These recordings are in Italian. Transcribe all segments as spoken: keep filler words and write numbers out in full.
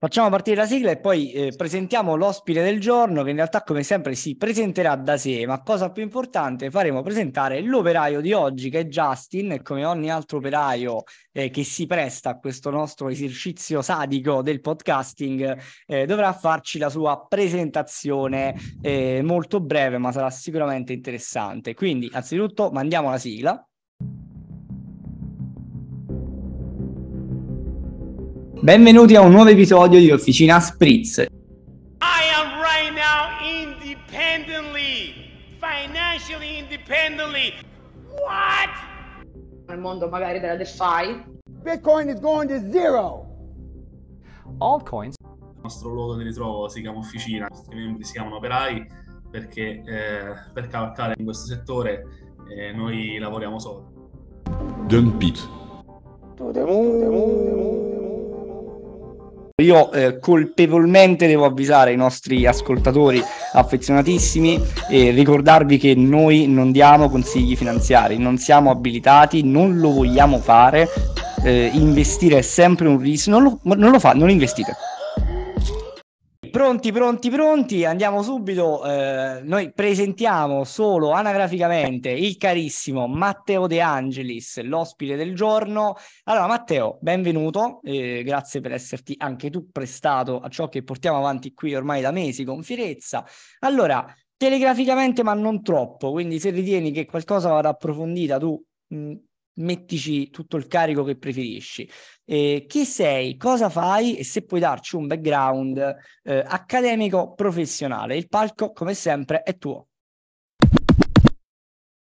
Facciamo partire la sigla e poi eh, presentiamo l'ospite del giorno, che in realtà come sempre si presenterà da sé, ma cosa più importante, faremo presentare l'operaio di oggi, che è Justin, e come ogni altro operaio eh, che si presta a questo nostro esercizio sadico del podcasting eh, dovrà farci la sua presentazione eh, molto breve, ma sarà sicuramente interessante. Quindi anzitutto mandiamo la sigla. Benvenuti a un nuovo episodio di Officina Spritz. I am right now independently, financially independently. What? Nel mondo magari della DeFi. Bitcoin is going to zero. Altcoins. Il nostro luogo di ritrovo si chiama Officina, i nostri membri si chiamano operai perché eh, per cavalcare in questo settore eh, noi lavoriamo solo. Dump it. Io eh, colpevolmente devo avvisare i nostri ascoltatori affezionatissimi e ricordarvi che noi non diamo consigli finanziari, non siamo abilitati, non lo vogliamo fare, eh, investire è sempre un rischio, non lo, non lo fa, non investite. Pronti, pronti, pronti, andiamo subito, eh, noi presentiamo solo anagraficamente il carissimo Matteo De Angelis, l'ospite del giorno. Allora Matteo, benvenuto, eh, grazie per esserti anche tu prestato a ciò che portiamo avanti qui ormai da mesi con fierezza. Allora, telegraficamente ma non troppo, quindi se ritieni che qualcosa vada approfondita tu... Mh, mettici tutto il carico che preferisci. Eh, chi sei, cosa fai e se puoi darci un background eh, accademico professionale. Il palco, come sempre, è tuo.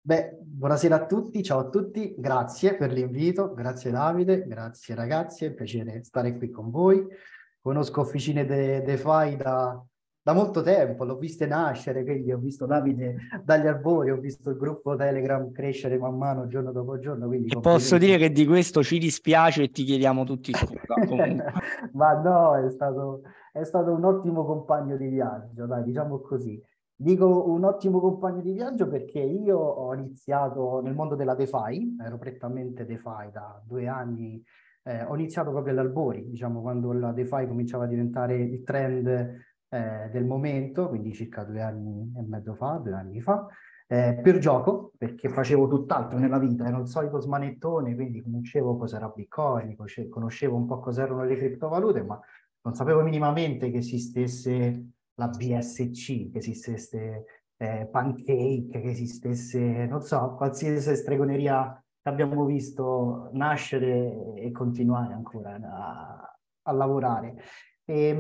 Beh, buonasera a tutti, ciao a tutti, grazie per l'invito, grazie Davide, grazie ragazzi, è un piacere stare qui con voi. Conosco Officine de- DeFi da... da molto tempo, l'ho viste nascere, quindi ho visto Davide dagli arbori, ho visto il gruppo Telegram crescere man mano giorno dopo giorno. Quindi posso dire che di questo ci dispiace e ti chiediamo tutti scusa. Ma no, è stato, è stato un ottimo compagno di viaggio, dai, diciamo così. Dico un ottimo compagno di viaggio perché io ho iniziato nel mondo della DeFi, ero prettamente DeFi da due anni. Eh, ho iniziato proprio agli albori, diciamo, quando la DeFi cominciava a diventare il trend del momento, quindi circa due anni e mezzo fa, due anni fa, eh, per gioco, perché facevo tutt'altro nella vita, ero il solito smanettone, quindi conoscevo cos'era Bitcoin, conoscevo un po' cos'erano le criptovalute, ma non sapevo minimamente che esistesse la B S C, che esistesse eh, Pancake, che esistesse, non so, qualsiasi stregoneria che abbiamo visto nascere e continuare ancora a, a lavorare. E,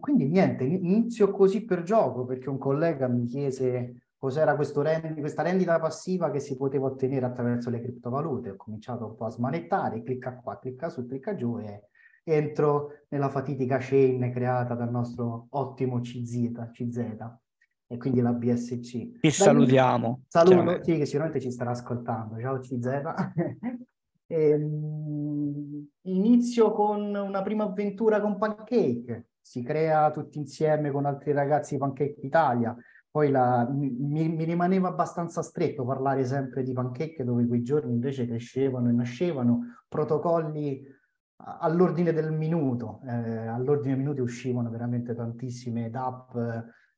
quindi niente, inizio così per gioco perché un collega mi chiese cos'era questo rendi, questa rendita passiva che si poteva ottenere attraverso le criptovalute. Ho cominciato un po' a smanettare, clicca qua, clicca su, clicca giù e entro nella fatidica chain creata dal nostro ottimo C Z, C Z e quindi la B S C. Che salutiamo. Saluto, sì, che sicuramente ci starà ascoltando. Ciao C Z. Inizio con una prima avventura con Pancake, si crea tutti insieme con altri ragazzi Pancake Italia, poi la, mi, mi rimaneva abbastanza stretto parlare sempre di Pancake dove quei giorni invece crescevano e nascevano, protocolli all'ordine del minuto, eh, all'ordine del minuto uscivano veramente tantissime D App,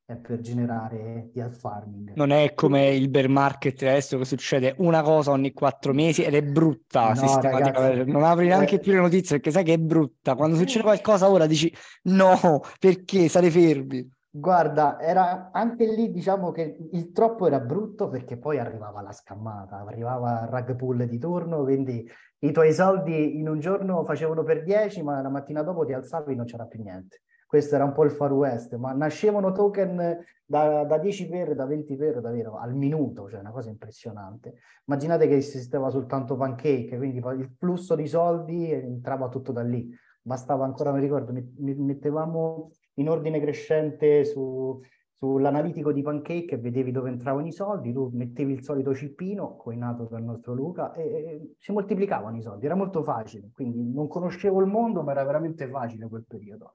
è per generare yield farming. Non è come il bear market adesso che succede una cosa ogni quattro mesi ed è brutta, no, sistematicamente. Ragazzi, non apri neanche eh... più le notizie perché sai che è brutta. Quando succede qualcosa ora dici no, perché state fermi. Guarda, era anche lì diciamo che il troppo era brutto perché poi arrivava la scammata, arrivava il rug pull di turno, quindi i tuoi soldi in un giorno facevano per dieci ma la mattina dopo ti alzavi e non c'era più niente. Questo era un po' il Far West, ma nascevano token da, da dieci per, da venti per, davvero, al minuto, cioè una cosa impressionante. Immaginate che esisteva soltanto Pancake, quindi il flusso di soldi entrava tutto da lì. Bastava ancora, mi ricordo, mettevamo in ordine crescente su, sull'analitico di Pancake e vedevi dove entravano i soldi, tu mettevi il solito cippino, coinato dal nostro Luca, e, e si moltiplicavano i soldi, era molto facile. Quindi non conoscevo il mondo, ma era veramente facile quel periodo.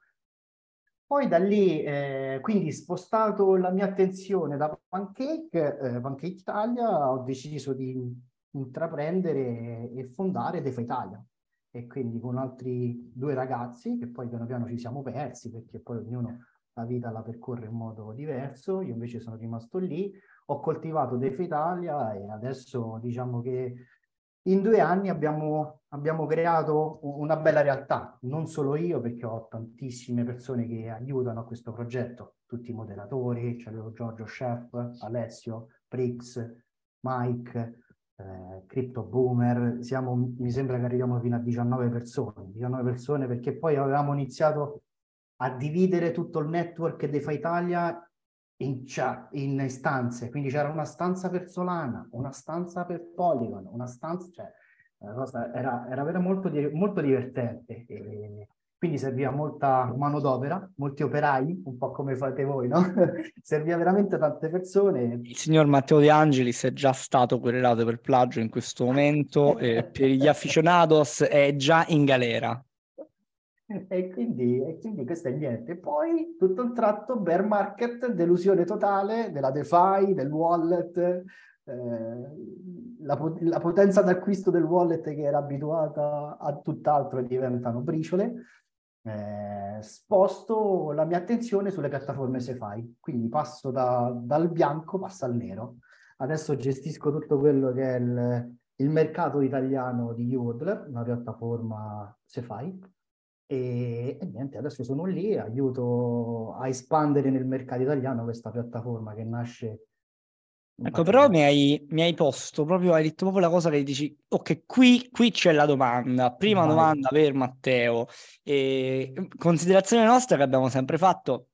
Poi da lì, eh, quindi spostato la mia attenzione da Pancake, eh, Pancake Italia, ho deciso di intraprendere e fondare DeFi Italia. e quindi con altri due ragazzi che poi piano piano ci siamo persi, perché poi ognuno la vita la percorre in modo diverso. Io invece sono rimasto lì, ho coltivato DeFi Italia e adesso diciamo che in due anni abbiamo, abbiamo creato una bella realtà, non solo io, perché ho tantissime persone che aiutano a questo progetto, tutti i moderatori, c'è cioè Giorgio Chef, Alessio, Briggs, Mike, eh, Crypto Boomer, siamo, mi sembra che arriviamo fino a diciannove persone, diciannove persone, perché poi avevamo iniziato a dividere tutto il network DeFi Italia in, in stanze, quindi c'era una stanza per Solana, una stanza per Polygon, una stanza, cioè la cosa era, era veramente molto, di, molto divertente, e quindi serviva molta manodopera, molti operai, un po' come fate voi, no? Serviva veramente tante persone. Il signor Matteo De Angelis è già stato querelato per plagio in questo momento, e per gli aficionados è già in galera. E quindi, e quindi questo è niente. Poi tutto un tratto bear market, delusione totale della DeFi, del wallet, eh, la, la potenza d'acquisto del wallet che era abituata a tutt'altro diventano briciole. Eh, sposto la mia attenzione sulle piattaforme Ce Fi, quindi passo da, dal bianco, passo al nero. Adesso gestisco tutto quello che è il, il mercato italiano di YouHodler, una piattaforma Ce Fi. E, e niente, adesso sono lì, aiuto a espandere nel mercato italiano questa piattaforma che nasce. Ecco, però mi hai, mi hai posto proprio, hai detto proprio la cosa che dici, ok, qui, qui c'è la domanda, prima Vai. domanda per Matteo, e considerazione nostra che abbiamo sempre fatto,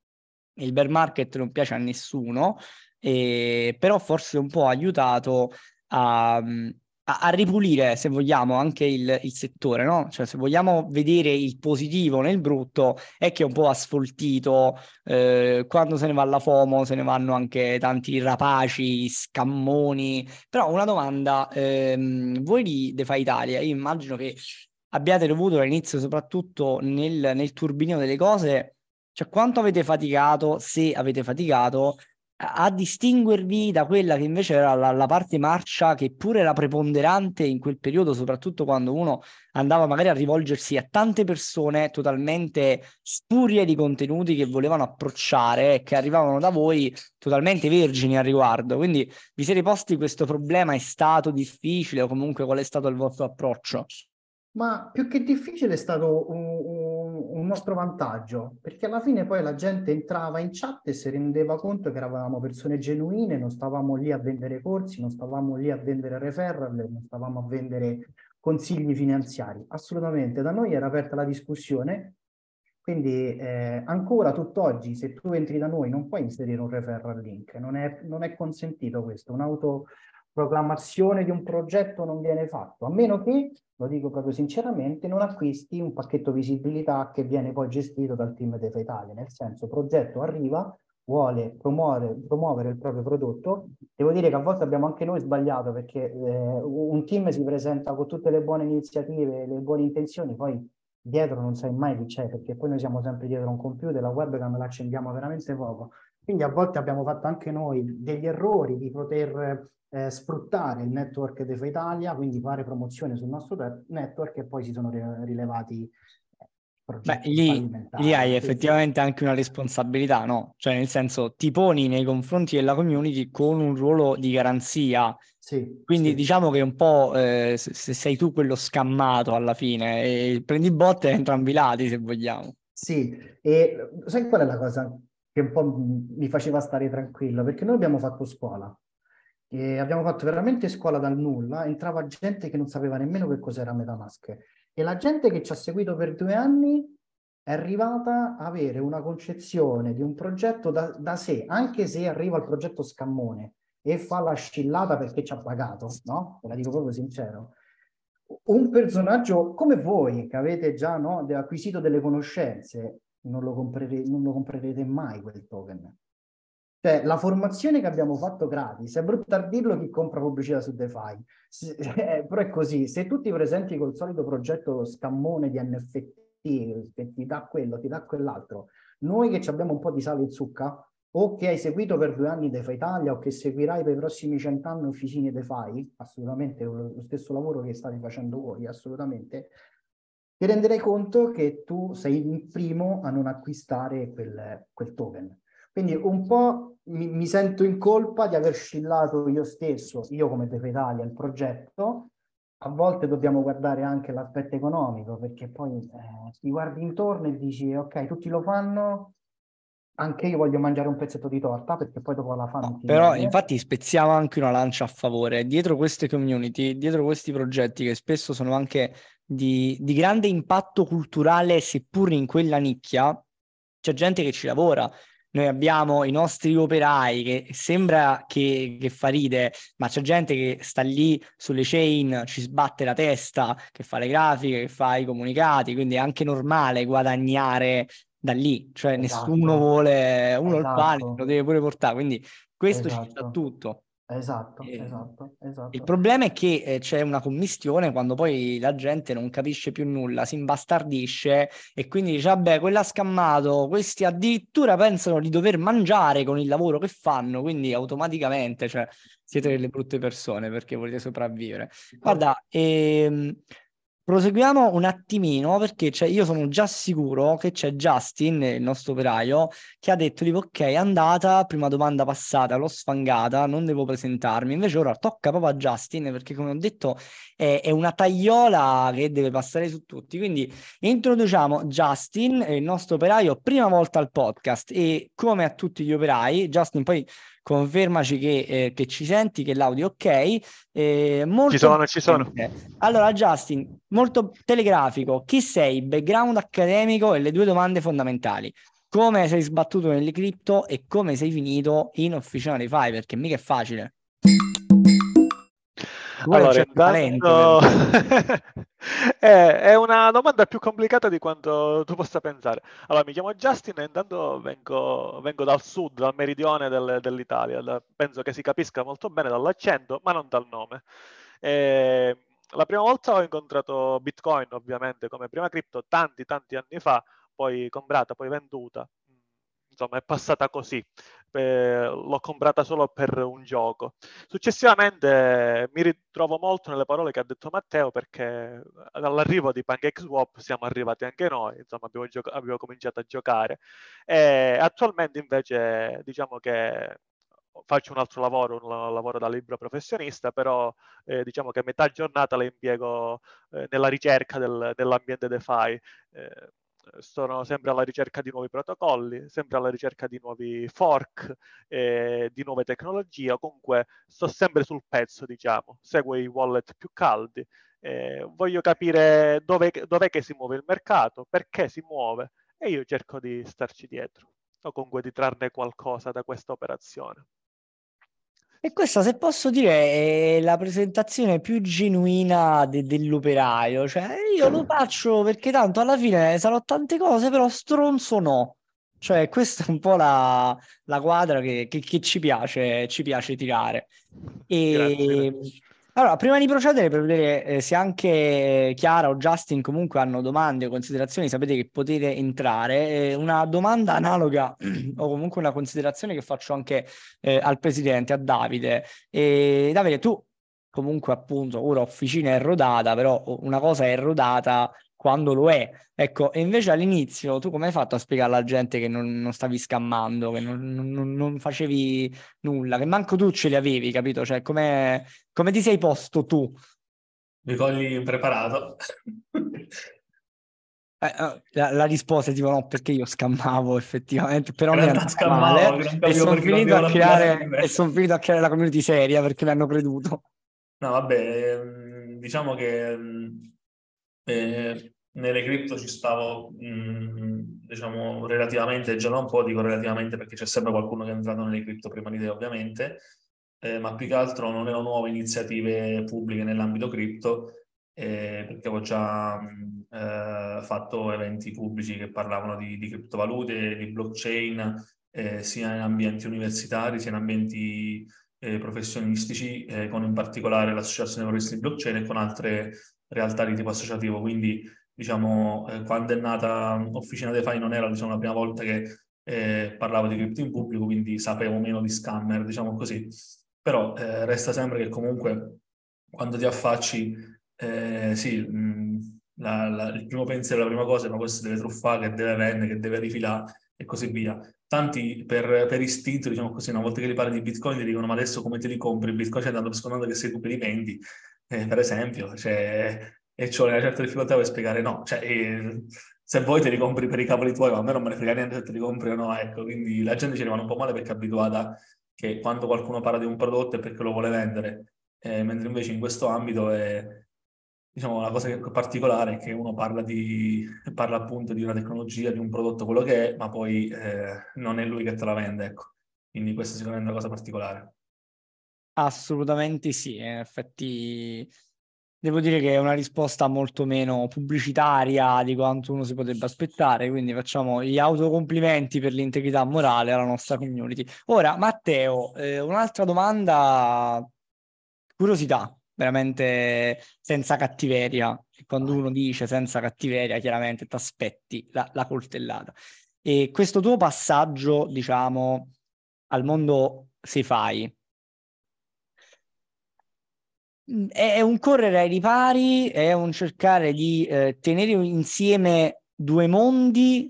il bear market non piace a nessuno, e, però forse un po' ha aiutato a... a ripulire, se vogliamo, anche il, il settore, no? Cioè, se vogliamo vedere il positivo nel brutto, è che è un po' asfoltito, eh, quando se ne va la FOMO, se ne vanno anche tanti rapaci, scammoni. Però una domanda, ehm, voi di DeFi Italia, io immagino che abbiate dovuto all'inizio, soprattutto nel, nel turbinio delle cose, cioè quanto avete faticato, se avete faticato, a distinguervi da quella che invece era la, la parte marcia, che pure era preponderante in quel periodo, soprattutto quando uno andava magari a rivolgersi a tante persone totalmente spurie di contenuti che volevano approcciare e che arrivavano da voi totalmente vergini al riguardo. Quindi vi siete posti questo problema? È stato difficile, o comunque qual è stato il vostro approccio? Ma più che difficile è stato un, un, un nostro vantaggio, perché alla fine poi la gente entrava in chat e si rendeva conto che eravamo persone genuine, non stavamo lì a vendere corsi, non stavamo lì a vendere referral, non stavamo a vendere consigli finanziari, assolutamente. Da noi era aperta la discussione, quindi eh, ancora tutt'oggi se tu entri da noi non puoi inserire un referral link, non è, non è consentito questo, un'auto... proclamazione di un progetto non viene fatto, a meno che, lo dico proprio sinceramente, non acquisti un pacchetto visibilità che viene poi gestito dal team DeFi Italia, nel senso il progetto arriva, vuole promuovere, promuovere il proprio prodotto. Devo dire che a volte abbiamo anche noi sbagliato, perché eh, un team si presenta con tutte le buone iniziative, le buone intenzioni, poi dietro non sai mai chi c'è, perché poi noi siamo sempre dietro un computer, la webcam la accendiamo veramente poco. Quindi a volte abbiamo fatto anche noi degli errori di poter eh, sfruttare il network DeFi Italia, quindi fare promozione sul nostro network, e poi si sono rilevati progetti. Beh, lì, lì hai effettivamente anche una responsabilità, no? Cioè nel senso ti poni nei confronti della community con un ruolo di garanzia. Sì, quindi sì. Diciamo che un po' eh, se sei tu quello scammato alla fine, e prendi botte da entrambi i lati, se vogliamo. Sì, e sai qual è la cosa che un po' mi faceva stare tranquillo? Perché noi abbiamo fatto scuola, e abbiamo fatto veramente scuola dal nulla, entrava gente che non sapeva nemmeno che cos'era Metamask, e la gente che ci ha seguito per due anni è arrivata a avere una concezione di un progetto da, da sé, anche se arriva il progetto scammone e fa la scillata perché ci ha pagato, no? Ve la dico proprio sincero. Un personaggio come voi, che avete già, no, acquisito delle conoscenze, non lo, comprere, non lo comprerete mai quel token. Cioè la formazione che abbiamo fatto gratis, è brutto a dirlo chi compra pubblicità su DeFi, se, eh, però è così, se tu ti presenti col solito progetto scammone di N F T che ti dà quello, ti dà quell'altro, noi che abbiamo un po' di sale in zucca, o che hai seguito per due anni DeFi Italia, o che seguirai per i prossimi cent'anni Officina DeFi, assolutamente lo stesso lavoro che state facendo voi, assolutamente, ti renderai conto che tu sei il primo a non acquistare quel, quel token. Quindi un po' mi, mi sento in colpa di aver scillato io stesso, io come DeFi Italia, il progetto. A volte dobbiamo guardare anche l'aspetto economico, perché poi eh, ti guardi intorno e dici ok, tutti lo fanno, anche io voglio mangiare un pezzetto di torta, perché poi dopo la fanno. No, però viene. Infatti spezziamo anche una lancia a favore. Dietro queste community, dietro questi progetti che spesso sono anche di, di grande impatto culturale, seppur in quella nicchia, c'è gente che ci lavora. Noi abbiamo i nostri operai che sembra che, che fa ride, ma c'è gente che sta lì sulle chain, ci sbatte la testa, che fa le grafiche, che fa i comunicati, quindi è anche normale guadagnare da lì. Cioè esatto. Nessuno vuole, uno esatto. Il palo lo deve pure portare, quindi questo esatto. Ci sta tutto. Esatto, eh, esatto, esatto. Il problema è che eh, c'è una commistione quando poi la gente non capisce più nulla, si imbastardisce e quindi dice vabbè, quello ha scammato, questi addirittura pensano di dover mangiare con il lavoro che fanno, quindi automaticamente cioè, siete delle brutte persone perché volete sopravvivere. Guarda, ehm, proseguiamo un attimino perché cioè, io sono già sicuro che c'è Justin, il nostro operaio, che ha detto tipo ok, è andata, prima domanda passata, l'ho sfangata, non devo presentarmi. Invece ora tocca proprio a Justin perché come ho detto è, è una tagliola che deve passare su tutti. Quindi introduciamo Justin, il nostro operaio, prima volta al podcast e come a tutti gli operai, Justin poi... Confermaci che, eh, che ci senti, che l'audio è ok. Eh, molto ci sono, ci sono. Allora Justin, molto telegrafico, chi sei, background accademico e le due domande fondamentali. Come sei sbattuto nelle cripto e come sei finito in Officina DeFi, perché mica è facile. Allora, intanto... è, è una domanda più complicata di quanto tu possa pensare. Allora, mi chiamo Justin e intanto vengo, vengo dal sud, dal meridione del, dell'Italia. Da, penso che si capisca molto bene dall'accento, ma non dal nome. E, la prima volta ho incontrato Bitcoin, ovviamente, come prima cripto, tanti, tanti anni fa, poi comprata, poi venduta. Insomma, è passata così. Eh, l'ho comprata solo per un gioco. Successivamente eh, mi ritrovo molto nelle parole che ha detto Matteo, perché all'arrivo di Pancake Swap siamo arrivati anche noi, insomma abbiamo, gioca- abbiamo cominciato a giocare. E attualmente invece diciamo che faccio un altro lavoro, un lavoro da libero professionista, però eh, diciamo che metà giornata la impiego eh, nella ricerca del, dell'ambiente DeFi. Eh, Sono sempre alla ricerca di nuovi protocolli, sempre alla ricerca di nuovi fork, eh, di nuove tecnologie, o comunque sto sempre sul pezzo, diciamo, seguo i wallet più caldi, eh, voglio capire dove, dov'è che si muove il mercato, perché si muove, e io cerco di starci dietro, o comunque di trarne qualcosa da questa operazione. E questa, se posso dire, è la presentazione più genuina de- dell'operaio. Cioè, io lo faccio perché tanto alla fine sarò tante cose, però stronzo no. Cioè, questa è un po' la, la quadra che, che, che ci piace, ci piace tirare. E... Grazie, grazie. Allora, prima di procedere, per vedere eh, se anche Chiara o Justin comunque hanno domande o considerazioni, sapete che potete entrare. Eh, una domanda analoga o comunque una considerazione che faccio anche eh, al presidente, a Davide. Eh, Davide, tu comunque appunto, ora Officina è rodata, però una cosa è rodata quando lo è. Ecco, e invece all'inizio tu come hai fatto a spiegare alla gente che non, non stavi scammando, che non, non, non facevi nulla, che manco tu ce li avevi, capito? Cioè, come ti sei posto tu? Mi cogli impreparato. eh, la, la risposta è tipo no, perché io scammavo effettivamente, però mi hanno scammavo, e sono finito a creare e sono finito a creare la community seria perché mi hanno creduto. No, vabbè, diciamo che eh, nelle cripto ci stavo, mh, diciamo, relativamente, già da un po', dico relativamente perché c'è sempre qualcuno che è entrato nelle cripto prima di te, ovviamente, eh, ma più che altro non erano nuove iniziative pubbliche nell'ambito cripto, eh, perché avevo già mh, eh, fatto eventi pubblici che parlavano di, di criptovalute, di blockchain, eh, sia in ambienti universitari sia in ambienti eh, professionistici, eh, con in particolare l'Associazione Professionisti di Blockchain e con altre realtà di tipo associativo. Quindi diciamo, eh, quando è nata Officina DeFi non era, diciamo, la prima volta che eh, parlavo di cripto in pubblico, quindi sapevo meno di scammer, diciamo così. Però eh, resta sempre che comunque quando ti affacci, eh, sì, mh, la, la, il primo pensiero, la prima cosa, ma questo deve truffare, che deve vendere, che deve rifilare e così via. Tanti per, per istinto, diciamo così, una volta che li parli di Bitcoin ti dicono: ma adesso come te li compri? Il Bitcoin c'è dando per scontato che se tu te li vendi, eh, per esempio, cioè, e c'ho una certa difficoltà per spiegare no, cioè, eh, se vuoi te li compri per i cavoli tuoi, ma a me non me ne frega niente se te li compri o no, ecco. Quindi la gente ci rimane un po' male perché è abituata che quando qualcuno parla di un prodotto è perché lo vuole vendere, eh, mentre invece in questo ambito è, diciamo, la cosa particolare è che uno parla di parla appunto di una tecnologia, di un prodotto, quello che è, ma poi eh, non è lui che te la vende, ecco. Quindi questa è sicuramente una cosa particolare. Assolutamente sì, in effetti devo dire che è una risposta molto meno pubblicitaria di quanto uno si potrebbe aspettare, quindi facciamo gli autocomplimenti per l'integrità morale alla nostra community. Ora, Matteo, eh, un'altra domanda, curiosità, veramente senza cattiveria. Quando uno dice senza cattiveria, chiaramente ti aspetti la, la coltellata. E questo tuo passaggio, diciamo, al mondo DeFi, è un correre ai ripari, è un cercare di eh, tenere insieme due mondi,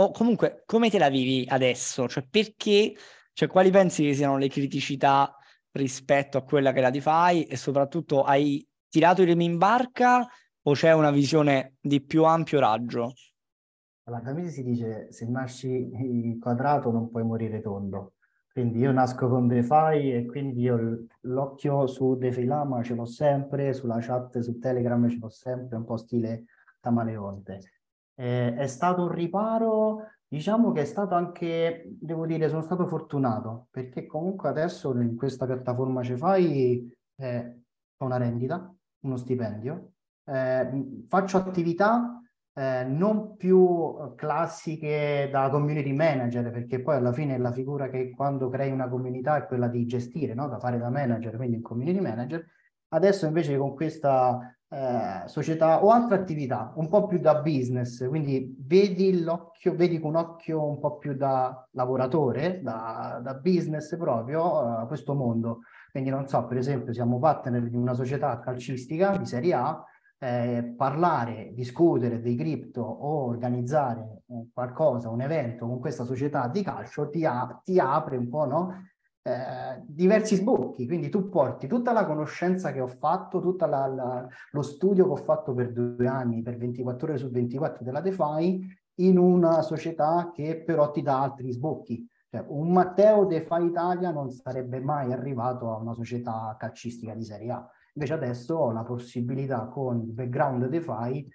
o comunque come te la vivi adesso? Cioè perché, cioè quali pensi che siano le criticità rispetto a quella che è la DeFi, e soprattutto hai tirato i remi in barca o c'è una visione di più ampio raggio? Alla Camisi si dice: se nasci in quadrato non puoi morire tondo. Quindi io nasco con DeFi e quindi io l'occhio su DeFi Lama ce l'ho sempre, sulla chat su Telegram ce l'ho sempre, un po' stile Tamaleonte. Eh, è stato un riparo, diciamo che è stato anche, devo dire, sono stato fortunato, perché comunque adesso in questa piattaforma Ce Fi eh, ho una rendita, uno stipendio, eh, faccio attività Eh, non più classiche da community manager, perché poi alla fine la figura che quando crei una comunità è quella di gestire, no? Da fare da manager, quindi il community manager. Adesso invece con questa eh, società ho altre attività, un po' più da business, quindi vedi l'occhio, vedi con un occhio un po' più da lavoratore, da, da business proprio, eh, questo mondo. Quindi non so, per esempio siamo partner di una società calcistica di Serie A. Eh, parlare, discutere dei cripto o organizzare eh, qualcosa, un evento con questa società di calcio ti, a- ti apre un po', no? Eh, diversi sbocchi, quindi tu porti tutta la conoscenza che ho fatto, tutto lo studio che ho fatto per due anni, per ventiquattro ore su ventiquattro della DeFi, in una società che però ti dà altri sbocchi. Cioè, un Matteo DeFi Italia non sarebbe mai arrivato a una società calcistica di Serie A. Invece adesso ho la possibilità, con il background DeFi,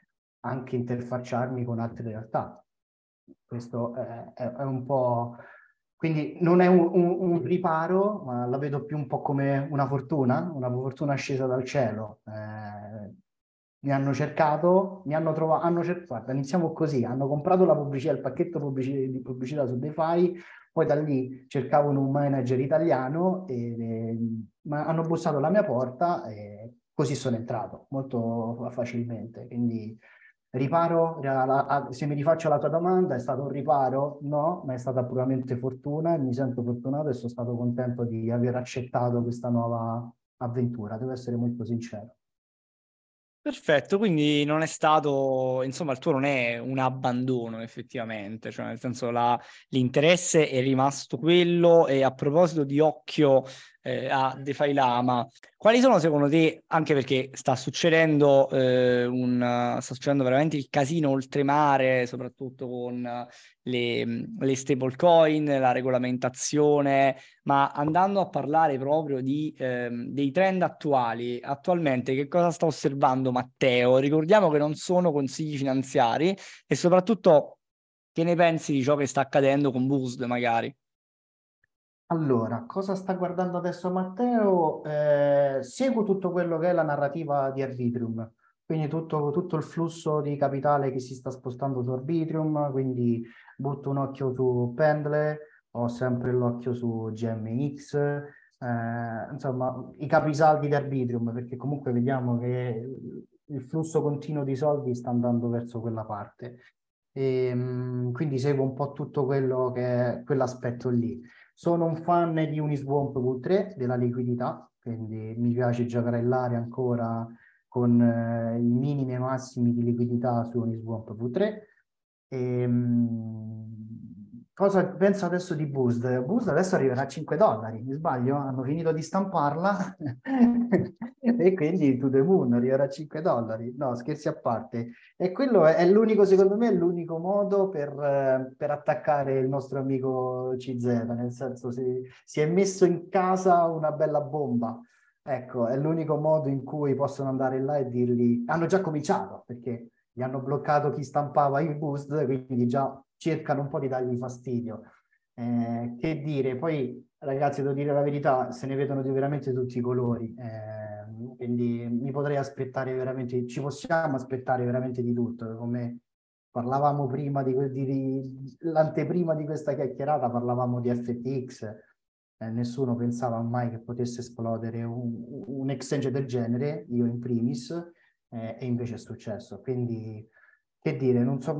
anche interfacciarmi con altre realtà. Questo è, è, è un po'... Quindi non è un, un, un riparo, ma la vedo più un po' come una fortuna, una fortuna scesa dal cielo. Eh, mi hanno cercato, mi hanno trovato... Hanno cercato, iniziamo così, hanno comprato la pubblicità, il pacchetto pubblici, di pubblicità su DeFi, poi da lì cercavano un manager italiano e... e ma hanno bussato alla mia porta e così sono entrato molto facilmente. Quindi riparo, se mi rifaccio la tua domanda, è stato un riparo? No, ma è stata puramente fortuna, e mi sento fortunato e sono stato contento di aver accettato questa nuova avventura, devo essere molto sincero. Perfetto, quindi non è stato, insomma, il tuo non è un abbandono effettivamente, cioè nel senso la, l'interesse è rimasto quello. E a proposito di occhio eh, a DeFi Lama, quali sono secondo te, anche perché sta succedendo, eh, un, sta succedendo veramente il casino oltremare, soprattutto con le, le stablecoin, la regolamentazione, ma andando a parlare proprio di, eh, dei trend attuali, attualmente che cosa sta osservando Matteo? Ricordiamo che non sono consigli finanziari, e soprattutto che ne pensi di ciò che sta accadendo con B U S D magari? Allora, cosa sta guardando adesso Matteo? Eh, seguo tutto quello che è la narrativa di Arbitrum, quindi tutto, tutto il flusso di capitale che si sta spostando su Arbitrum, quindi butto un occhio su Pendle, ho sempre l'occhio su G M X, eh, insomma i capisaldi di Arbitrum, perché comunque vediamo che il flusso continuo di soldi sta andando verso quella parte. E, quindi seguo un po' tutto quello che è quell'aspetto lì. Sono un fan di Uniswap V tre, della liquidità, quindi mi piace giocare all'area ancora con eh, i minimi e massimi di liquidità su Uniswap V tre. E, mh, cosa penso adesso di B U S D? B U S D adesso arriverà a cinque dollari, mi sbaglio? Hanno finito di stamparla e quindi to the moon, arriverà a cinque dollari. No, scherzi a parte. E quello è, è l'unico, secondo me, è l'unico modo per, per attaccare il nostro amico C Z, nel senso si, si è messo in casa una bella bomba. Ecco, è l'unico modo in cui possono andare là e dirgli... Hanno già cominciato, perché gli hanno bloccato chi stampava il boost, quindi già cercano un po' di dargli fastidio. Eh, che dire, poi ragazzi, devo dire la verità, se ne vedono di veramente tutti i colori, eh, quindi mi potrei aspettare veramente, ci possiamo aspettare veramente di tutto. Come parlavamo prima, di, di, di l'anteprima di questa chiacchierata, parlavamo di F T X, Eh, nessuno pensava mai che potesse esplodere un, un exchange del genere, io in primis, eh, e invece è successo. Quindi, che dire, non so...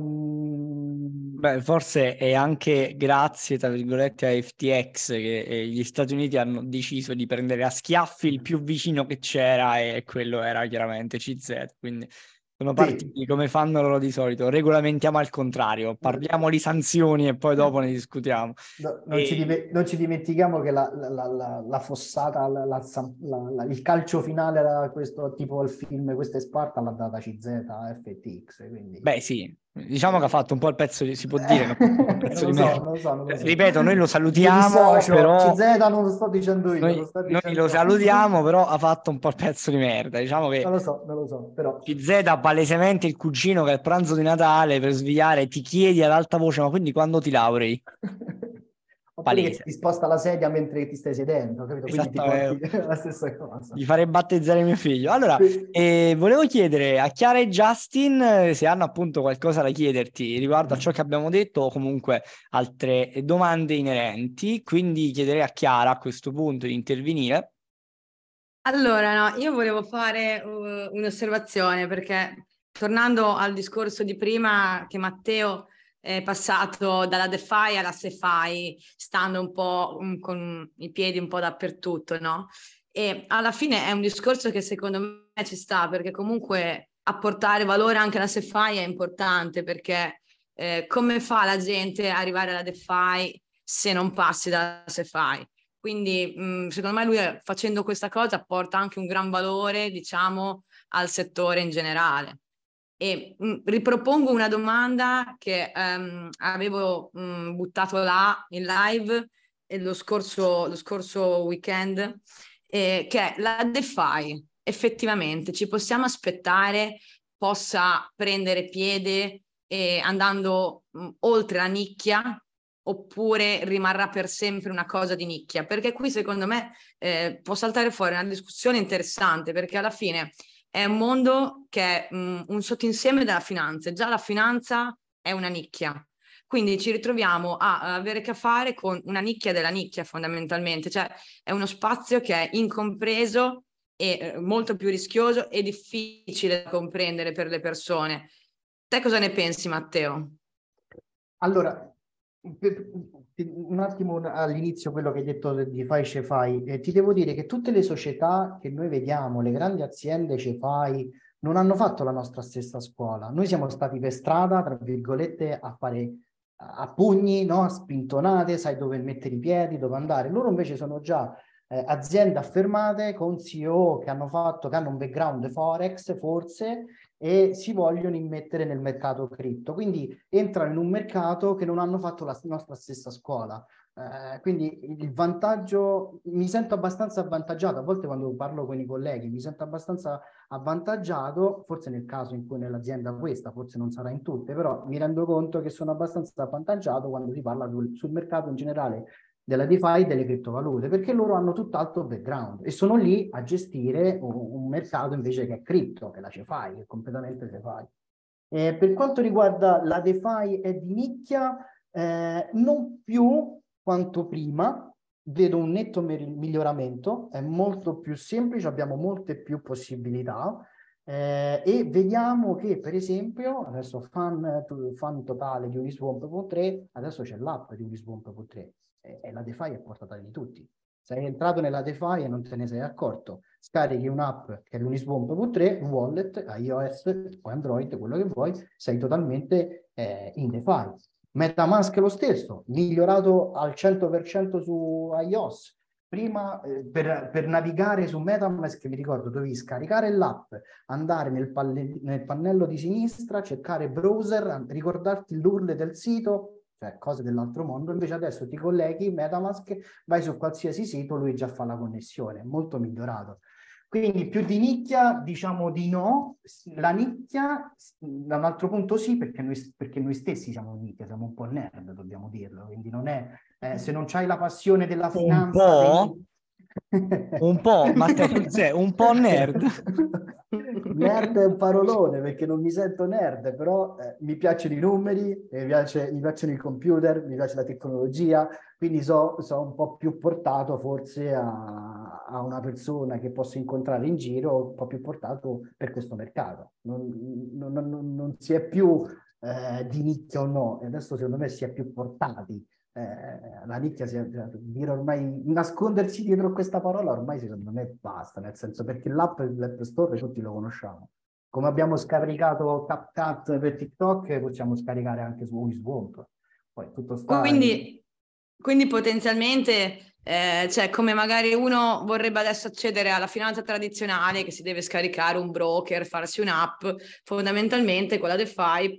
Beh, forse è anche grazie, tra virgolette, a F T X che eh, gli Stati Uniti hanno deciso di prendere a schiaffi il più vicino che c'era, e quello era chiaramente C Z, quindi... Sono partiti, sì, come fanno loro di solito, regolamentiamo al contrario, parliamo di sanzioni e poi dopo ne discutiamo. No, non, e... ci di- non ci dimentichiamo che la, la, la, la fossata, la, la, la, il calcio finale da questo tipo al film, questa è Sparta, l'ha data C Z, F T X. Quindi... Beh sì, diciamo che ha fatto un po' il pezzo, di, si può dire, un pezzo di so, non so, non lo so. Ripeto, noi lo salutiamo, dissocio, però... C Z non lo sto dicendo io. Noi lo, sto dicendo noi lo salutiamo, però ha fatto un po' il pezzo di merda, diciamo che... Non lo so, non lo so, però... C Z ha palesemente il cugino che al pranzo di Natale, per svegliare, ti chiedi ad alta voce, ma quindi quando ti laurei? Palese. Ti sposta la sedia mentre ti stai sedendo, capito? Quindi ti porti la stessa cosa. Gli farei battezzare mio figlio. Allora, sì. eh, volevo chiedere a Chiara e Justin se hanno appunto qualcosa da chiederti riguardo a ciò che abbiamo detto, o comunque altre domande inerenti. Quindi chiederei a Chiara a questo punto di intervenire. Allora, no, io volevo fare uh, un'osservazione, perché tornando al discorso di prima che Matteo... è passato dalla DeFi alla CeFi, stando un po' con i piedi un po' dappertutto, no? E alla fine è un discorso che secondo me ci sta, perché comunque apportare valore anche alla CeFi è importante, perché eh, come fa la gente a arrivare alla DeFi se non passi dalla CeFi? Quindi mh, secondo me lui, facendo questa cosa, apporta anche un gran valore, diciamo, al settore in generale. E mh, ripropongo una domanda che um, avevo mh, buttato là in live eh, lo, scorso, lo scorso weekend, eh, che è: la DeFi effettivamente ci possiamo aspettare possa prendere piede eh, andando mh, oltre la nicchia, oppure rimarrà per sempre una cosa di nicchia? Perché qui secondo me eh, può saltare fuori una discussione interessante, perché alla fine... è un mondo che è mh, un sottoinsieme della finanza. Già la finanza è una nicchia, quindi ci ritroviamo a, a avere a che fare con una nicchia della nicchia, fondamentalmente. Cioè è uno spazio che è incompreso e eh, molto più rischioso e difficile da comprendere per le persone. Te cosa ne pensi, Matteo? Allora, un attimo all'inizio quello che hai detto di fai CeFi, eh, ti devo dire che tutte le società che noi vediamo, le grandi aziende CeFi, non hanno fatto la nostra stessa scuola. Noi siamo stati per strada, tra virgolette, a fare a pugni, no? Spintonate, sai dove mettere i piedi, dove andare. Loro invece sono già eh, aziende affermate con C E O che hanno fatto, che hanno un background forex forse, e si vogliono immettere nel mercato cripto, quindi entrano in un mercato che non hanno fatto la nostra stessa scuola, eh, quindi il vantaggio, mi sento abbastanza avvantaggiato, a volte quando parlo con i colleghi mi sento abbastanza avvantaggiato, forse nel caso in cui nell'azienda questa, forse non sarà in tutte, però mi rendo conto che sono abbastanza avvantaggiato quando si parla sul, sul mercato in generale della DeFi e delle criptovalute, perché loro hanno tutt'altro background e sono lì a gestire un mercato invece che è cripto, che è la CeFi, che è completamente CeFi. Eh, per quanto riguarda la DeFi è di nicchia, eh, non più quanto prima, vedo un netto miglioramento, è molto più semplice, abbiamo molte più possibilità, eh, e vediamo che per esempio adesso fan, fan totale di Uniswap V tre, adesso c'è l'app di Uniswap V tre, e la DeFi è portata di tutti. Sei entrato nella DeFi e non te ne sei accorto. Scarichi un'app che è l'Uniswap V tre, wallet, iOS o Android, quello che vuoi, sei totalmente eh, in DeFi. Metamask lo stesso, migliorato al cento per cento su iOS. Prima eh, per, per navigare su Metamask, mi ricordo, dovevi scaricare l'app, andare nel, palle, nel pannello di sinistra, cercare browser, ricordarti l'U R L del sito, cioè cose dell'altro mondo. Invece adesso ti colleghi, Metamask, vai su qualsiasi sito, lui già fa la connessione, molto migliorato. Quindi più di nicchia diciamo di no, la nicchia da un altro punto sì, perché noi, perché noi stessi siamo nicchia, siamo un po' nerd, dobbiamo dirlo, quindi non è, eh, se non c'hai la passione della finanza... Un po', devi... un po', ma te, un po' nerd. Nerd è un parolone, perché non mi sento nerd, però eh, mi piacciono i numeri, mi, piace, mi piacciono i computer, mi piace la tecnologia, quindi so, so un po' più portato forse a, a una persona che posso incontrare in giro, un po' più portato per questo mercato. Non, non, non, non si è più eh, di nicchia o no, e adesso secondo me si è più portati. Eh, la nicchia, si è, dire ormai nascondersi dietro questa parola ormai secondo me basta, nel senso, perché l'app dell'App Store tutti lo conosciamo. Come abbiamo scaricato CapCut per TikTok, possiamo scaricare anche su Uniswap. Poi tutto sta... Quindi, quindi potenzialmente, eh, cioè come magari uno vorrebbe adesso accedere alla finanza tradizionale, che si deve scaricare un broker, farsi un'app, fondamentalmente quella DeFi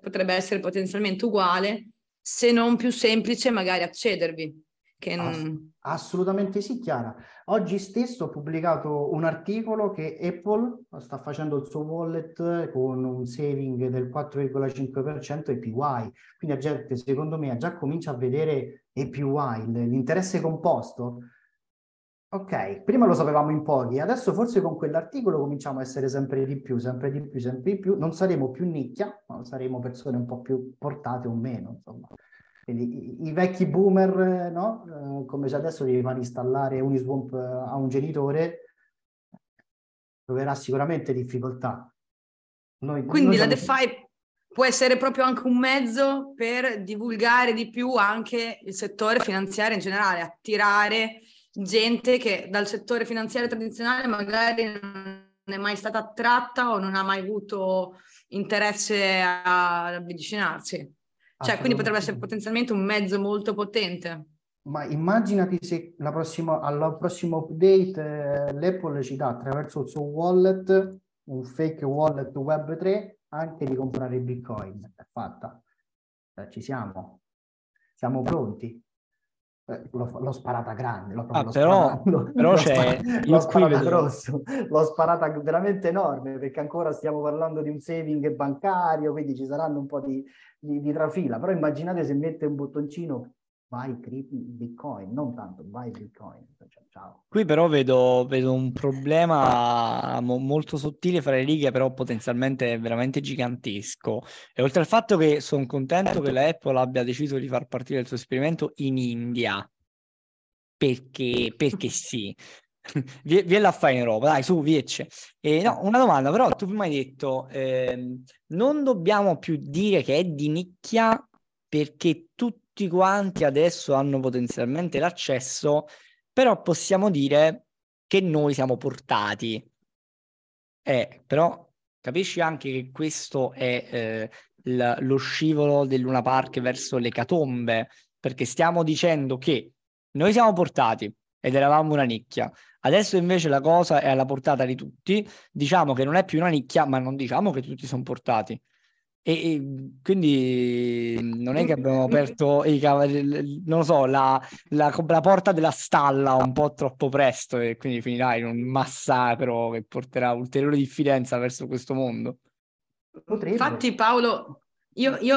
potrebbe essere potenzialmente uguale, se non più semplice magari accedervi. Che non... Assolutamente sì, Chiara. Oggi stesso ho pubblicato un articolo che Apple sta facendo il suo wallet con un saving del quattro virgola cinque per cento A P Y. Quindi la gente, secondo me, già comincia a vedere A P Y, l'interesse composto. Ok, prima lo sapevamo in pochi, adesso forse con quell'articolo cominciamo a essere sempre di più, sempre di più, sempre di più. Non saremo più nicchia, ma saremo persone un po' più portate o meno, insomma. Quindi i, i vecchi boomer, no? Eh, come se adesso devi far installare Uniswap a un genitore, troverà sicuramente difficoltà. Noi, Quindi noi la siamo... DeFi può essere proprio anche un mezzo per divulgare di più anche il settore finanziario in generale, attirare... gente che dal settore finanziario tradizionale magari non è mai stata attratta o non ha mai avuto interesse ad avvicinarsi. Cioè, quindi potrebbe essere potenzialmente un mezzo molto potente. Ma immaginati se la prossima, al prossimo update eh, l'Apple ci dà attraverso il suo wallet, un fake wallet web tre, anche di comprare Bitcoin. È fatta. Ci siamo. Siamo pronti. L'ho, l'ho sparata grande, l'ho, ah, l'ho però, sparata, però l'ho, c'è l'ho sparata grosso, l'ho sparata veramente enorme, perché ancora stiamo parlando di un saving bancario, quindi ci saranno un po' di, di, di trafila, però immaginate se mette un bottoncino vai Bitcoin, non tanto vai Bitcoin, cioè, ciao. Qui però vedo, vedo un problema mo- molto sottile fra le righe, però potenzialmente veramente gigantesco, e oltre al fatto che sono contento che la Apple abbia deciso di far partire il suo esperimento in India, perché, perché sì, vi, vi la fai in Europa, dai su, viecce. Eh, no, una domanda però, tu prima hai detto eh, non dobbiamo più dire che è di nicchia perché tutti Tutti quanti adesso hanno potenzialmente l'accesso, però possiamo dire che noi siamo portati. Eh, però capisci anche che questo è eh, l- lo scivolo del Luna Park verso le catombe, perché stiamo dicendo che noi siamo portati ed eravamo una nicchia. Adesso invece la cosa è alla portata di tutti. Diciamo che non è più una nicchia, ma non diciamo che tutti sono portati. E, e quindi non è che abbiamo aperto i cavalli, non lo so, la, la, la porta della stalla un po' troppo presto, e quindi finirà in un massacro che porterà ulteriore diffidenza verso questo mondo. Infatti Paolo, io, io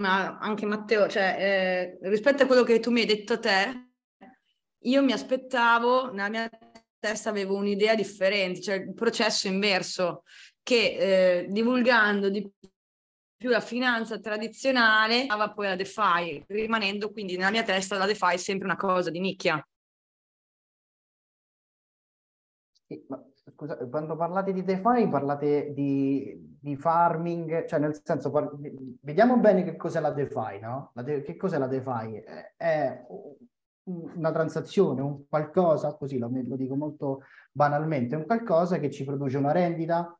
anche Matteo, cioè, eh, rispetto a quello che tu mi hai detto te, io mi aspettavo, nella mia testa avevo un'idea differente, cioè il processo inverso, che eh, divulgando di più la finanza tradizionale andava poi la DeFi, rimanendo quindi nella mia testa la DeFi è sempre una cosa di nicchia. Sì, ma scusa, quando parlate di DeFi parlate di, di farming, cioè nel senso, par- vediamo bene che cos'è la DeFi, no? La de- che cos'è la DeFi? È una transazione, un qualcosa, così lo, lo dico molto banalmente, un qualcosa che ci produce una rendita,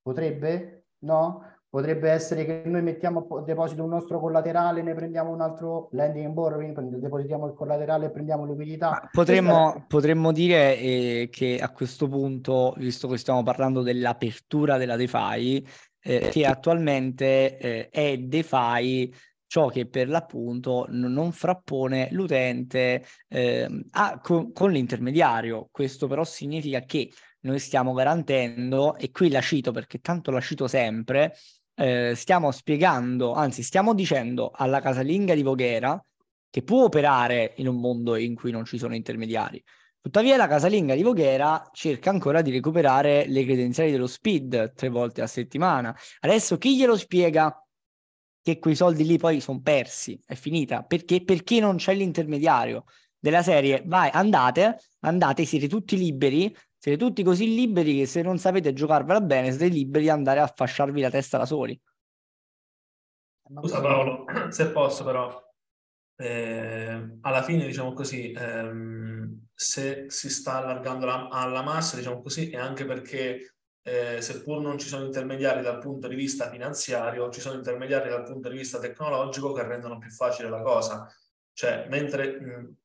potrebbe, no? Potrebbe essere che noi mettiamo a deposito un nostro collaterale, ne prendiamo un altro lending and borrowing, depositiamo il collaterale e prendiamo liquidità. Potremmo, potremmo dire eh, che a questo punto, visto che stiamo parlando dell'apertura della DeFi, eh, che attualmente eh, è DeFi ciò che per l'appunto non frappone l'utente eh, a, con, con l'intermediario. Questo però significa che noi stiamo garantendo, e qui la cito perché tanto la cito sempre, eh, stiamo spiegando, anzi stiamo dicendo alla casalinga di Voghera che può operare in un mondo in cui non ci sono intermediari. Tuttavia la casalinga di Voghera cerca ancora di recuperare le credenziali dello S P I D tre volte a settimana. Adesso chi glielo spiega che quei soldi lì poi sono persi, è finita? Perché? Perché non c'è l'intermediario della serie. Vai, andate, andate, siete tutti liberi, siete tutti così liberi che se non sapete giocarvela bene siete liberi di andare a fasciarvi la testa da soli. Scusa Paolo, se posso però, eh, alla fine diciamo così, ehm, se si sta allargando la, alla massa diciamo così è anche perché Eh, seppur non ci sono intermediari dal punto di vista finanziario, ci sono intermediari dal punto di vista tecnologico che rendono più facile la cosa. Cioè, mentre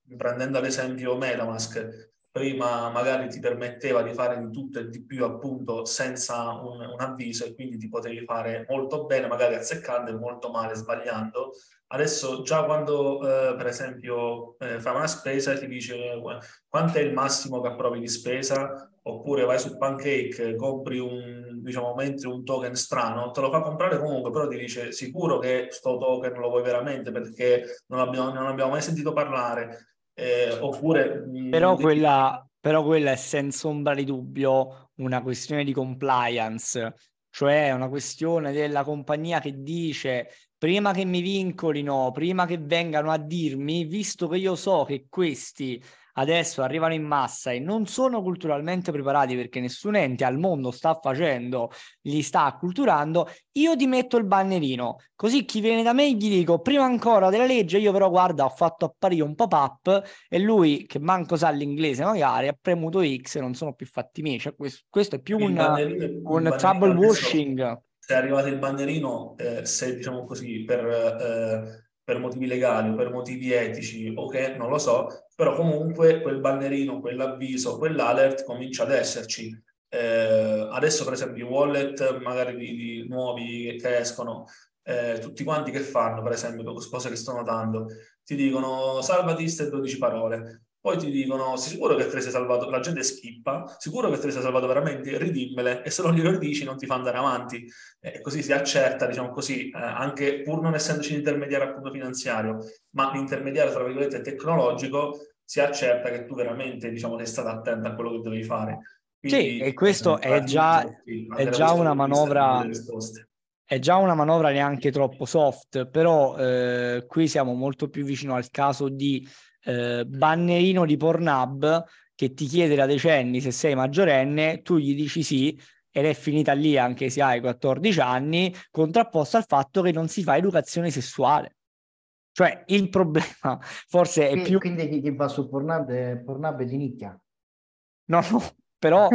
mh, prendendo ad esempio Metamask, prima magari ti permetteva di fare di tutto e di più appunto senza un, un avviso e quindi ti potevi fare molto bene, magari azzeccando e molto male, sbagliando. Adesso già quando eh, per esempio eh, fai una spesa ti dice eh, quanto è il massimo che approvi di spesa, oppure vai su Pancake, compri un, diciamo, un token strano, te lo fa comprare comunque, però ti dice sicuro che sto token lo vuoi veramente perché non abbiamo, non abbiamo mai sentito parlare. Eh, oppure però quella, però quella è senza ombra di dubbio una questione di compliance, cioè una questione della compagnia che dice prima che mi vincolino, prima che vengano a dirmi, visto che io so che questi adesso arrivano in massa e non sono culturalmente preparati perché nessun ente al mondo sta facendo, li sta acculturando, io ti metto il bannerino, così chi viene da me gli dico prima ancora della legge io però guarda ho fatto apparire un pop-up e lui che manco sa l'inglese magari ha premuto X e non sono più fatti miei, cioè, questo, questo è più il un, un trouble washing. Se è arrivato il bannerino eh, se diciamo così per... Eh, per motivi legali o per motivi etici o okay, che non lo so, però comunque quel bannerino, quell'avviso, quell'alert comincia ad esserci. Eh, adesso per esempio i wallet magari di, di nuovi che escono, eh, tutti quanti che fanno per esempio, cose che sto notando, ti dicono salvati ste dodici parole, poi ti dicono sei sicuro che te le sei salvato, la gente schippa, sicuro che te le sei salvato veramente, ridimmele, e se non glielo dici non ti fa andare avanti, e così si accerta, diciamo così, eh, anche pur non essendoci l'intermediario appunto finanziario, ma l'intermediario tra virgolette tecnologico, si accerta che tu veramente, diciamo, sei stato attento a quello che dovevi fare. Quindi, sì, e questo è già, è già una manovra... È già una manovra neanche troppo soft, però eh, qui siamo molto più vicino al caso di Eh, bannerino di Pornhub che ti chiede da decenni se sei maggiorenne, tu gli dici sì ed è finita lì anche se hai quattordici anni, contrapposto al fatto che non si fa educazione sessuale. Cioè il problema forse è e più... Quindi chi va su Pornhub, Pornhub di nicchia? No, no. Però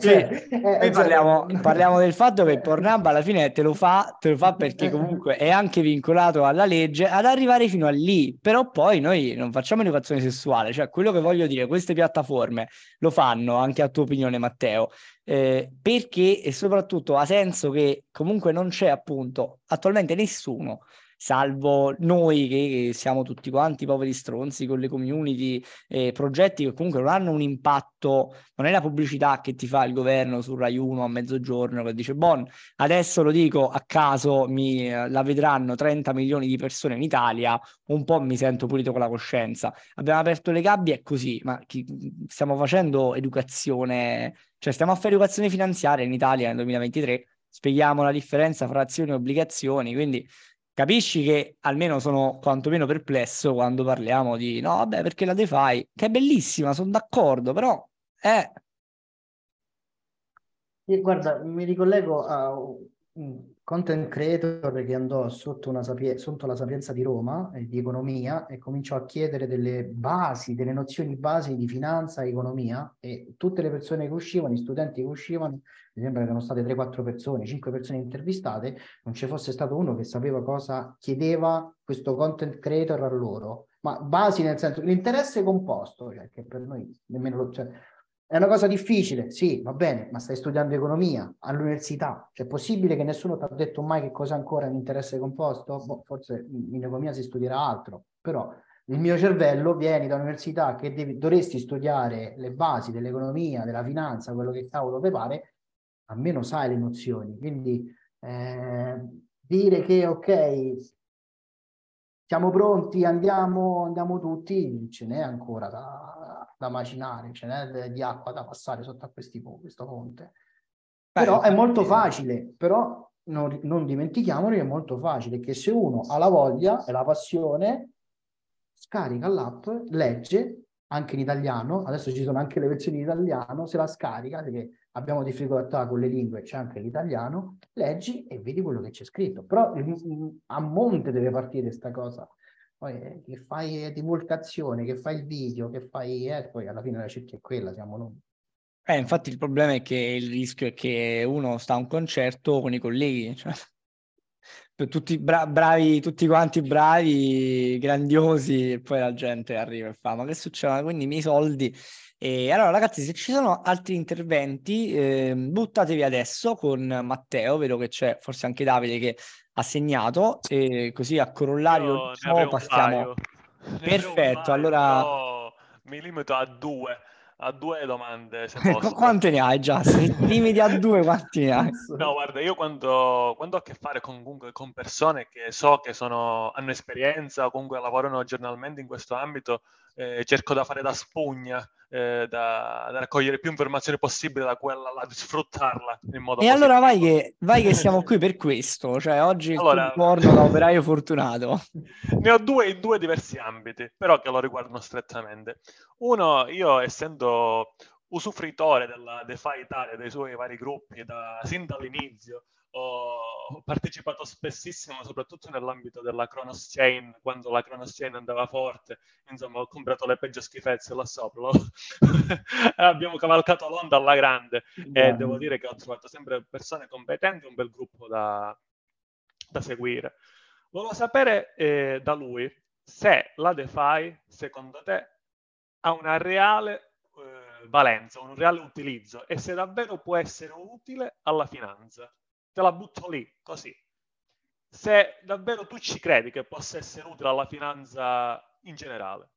cioè, noi parliamo, parliamo del fatto che Pornhub alla fine te lo fa, te lo fa perché comunque è anche vincolato alla legge ad arrivare fino a lì, però poi noi non facciamo educazione sessuale, cioè quello che voglio dire, queste piattaforme lo fanno, anche a tua opinione Matteo, eh, perché e soprattutto ha senso che comunque non c'è appunto attualmente nessuno, salvo noi che siamo tutti quanti poveri stronzi con le community, eh, progetti che comunque non hanno un impatto, non è la pubblicità che ti fa il governo su Rai uno a mezzogiorno che dice bon, adesso lo dico a caso mi, la vedranno trenta milioni di persone in Italia, un po' mi sento pulito con la coscienza, abbiamo aperto le gabbie è così, ma chi, stiamo facendo educazione, cioè stiamo a fare educazione finanziaria in Italia nel duemilaventitré, spieghiamo la differenza fra azioni e obbligazioni, quindi capisci che almeno sono quantomeno perplesso quando parliamo di no vabbè perché la DeFi, che è bellissima, sono d'accordo, però è... Eh. Guarda, mi ricollego a, content creator che andò sotto, una sapie- sotto la Sapienza di Roma e di economia e cominciò a chiedere delle basi, delle nozioni basi di finanza e economia, e tutte le persone che uscivano, gli studenti che uscivano, mi sembra che erano state tre quattro persone, cinque persone intervistate, non ci fosse stato uno che sapeva cosa chiedeva questo content creator a loro. Ma basi nel senso, l'interesse composto, cioè che per noi nemmeno lo... Cioè, è una cosa difficile, sì, va bene, ma stai studiando economia all'università. Cioè, è possibile che nessuno ti ha detto mai che cosa ancora è un interesse composto? Boh, forse in economia si studierà altro, però il mio cervello viene da un'università che devi, dovresti studiare le basi dell'economia, della finanza, quello che cavolo te pare, almeno sai le nozioni. Quindi eh, dire che ok, siamo pronti, andiamo, andiamo tutti, ce n'è ancora da... da macinare, ce n'è di acqua da passare sotto a questi, questo ponte. Però beh, è molto facile, però non, non dimentichiamolo, è molto facile, che se uno ha la voglia e la passione, scarica l'app, legge, anche in italiano, adesso ci sono anche le versioni in italiano, se la scarica, perché abbiamo difficoltà con le lingue, c'è anche l'italiano, leggi e vedi quello che c'è scritto. Però a monte deve partire questa cosa. Poi che fai divulgazione, che fai il video, che fai... Eh, poi alla fine la cerchia è quella, siamo noi. Eh, infatti il problema è che il rischio è che uno sta a un concerto con i colleghi, cioè, per tutti bra- bravi, tutti quanti bravi, grandiosi, e poi la gente arriva e fa, ma che succede? Quindi i miei soldi... E allora ragazzi, se ci sono altri interventi, eh, buttatevi adesso con Matteo, vedo che c'è forse anche Davide che... ha segnato, e così a corollario no, passiamo. Perfetto, paio, allora mi limito a due a due domande se posso. Quante ne hai già? Se limiti a due, quanti ne hai? No, guarda, io quando, quando ho a che fare con, comunque, con persone che so che sono, hanno esperienza o comunque lavorano giornalmente in questo ambito, eh, cerco da fare da spugna, eh, da, da raccogliere più informazione possibile da quella, là, di sfruttarla in modo e positivo. Allora vai che, vai che siamo qui per questo, cioè oggi allora... il porno da operaio fortunato. Ne ho due in due diversi ambiti, però che lo riguardano strettamente. Uno, io essendo usufruitore della DeFi Italia, dei suoi vari gruppi, da, sin dall'inizio ho partecipato spessissimo, soprattutto nell'ambito della Cronos Chain, quando la Cronos Chain andava forte, insomma ho comprato le peggio schifezze là sopra, abbiamo cavalcato l'onda alla grande yeah. E devo dire che ho trovato sempre persone competenti, un bel gruppo da, da seguire. Volevo sapere eh, da lui se la DeFi, secondo te, ha una reale eh, valenza, un reale utilizzo, e se davvero può essere utile alla finanza. Te la butto lì, così. Se davvero tu ci credi che possa essere utile alla finanza in generale.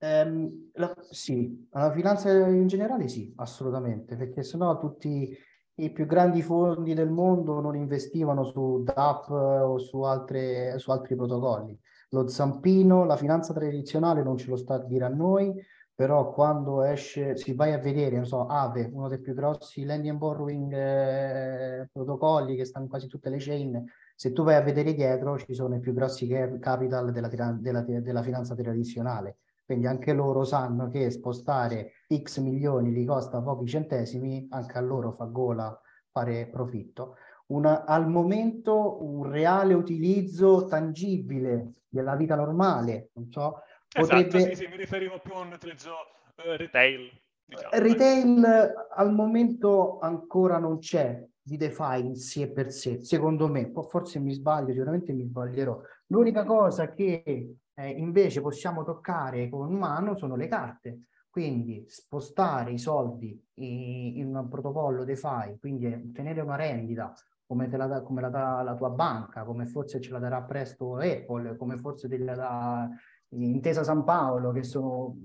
Um, la, sì, alla finanza in generale sì, assolutamente, perché sennò tutti i più grandi fondi del mondo non investivano su D A P o su, altre, su altri protocolli. Lo zampino, la finanza tradizionale non ce lo sta a dire a noi, però quando esce, si vai a vedere, non so, Aave, uno dei più grossi lending and borrowing eh, protocolli che stanno quasi tutte le chain, se tu vai a vedere dietro ci sono i più grossi capital della, della, della finanza tradizionale, quindi anche loro sanno che spostare X milioni li costa pochi centesimi, anche a loro fa gola fare profitto. Una, al momento un reale utilizzo tangibile della vita normale, non so, potrebbe... Esatto, sì, sì, mi riferivo più a un utilizzo eh, retail. Diciamo. Retail al momento ancora non c'è di DeFi in sé per sé, secondo me, forse mi sbaglio, sicuramente mi sbaglierò. L'unica cosa che eh, invece possiamo toccare con mano sono le carte. Quindi spostare i soldi in, in un protocollo DeFi, quindi ottenere una rendita, come te la dà, come la dà la tua banca, come forse ce la darà presto Apple, come forse te la dà Intesa San Paolo, che sono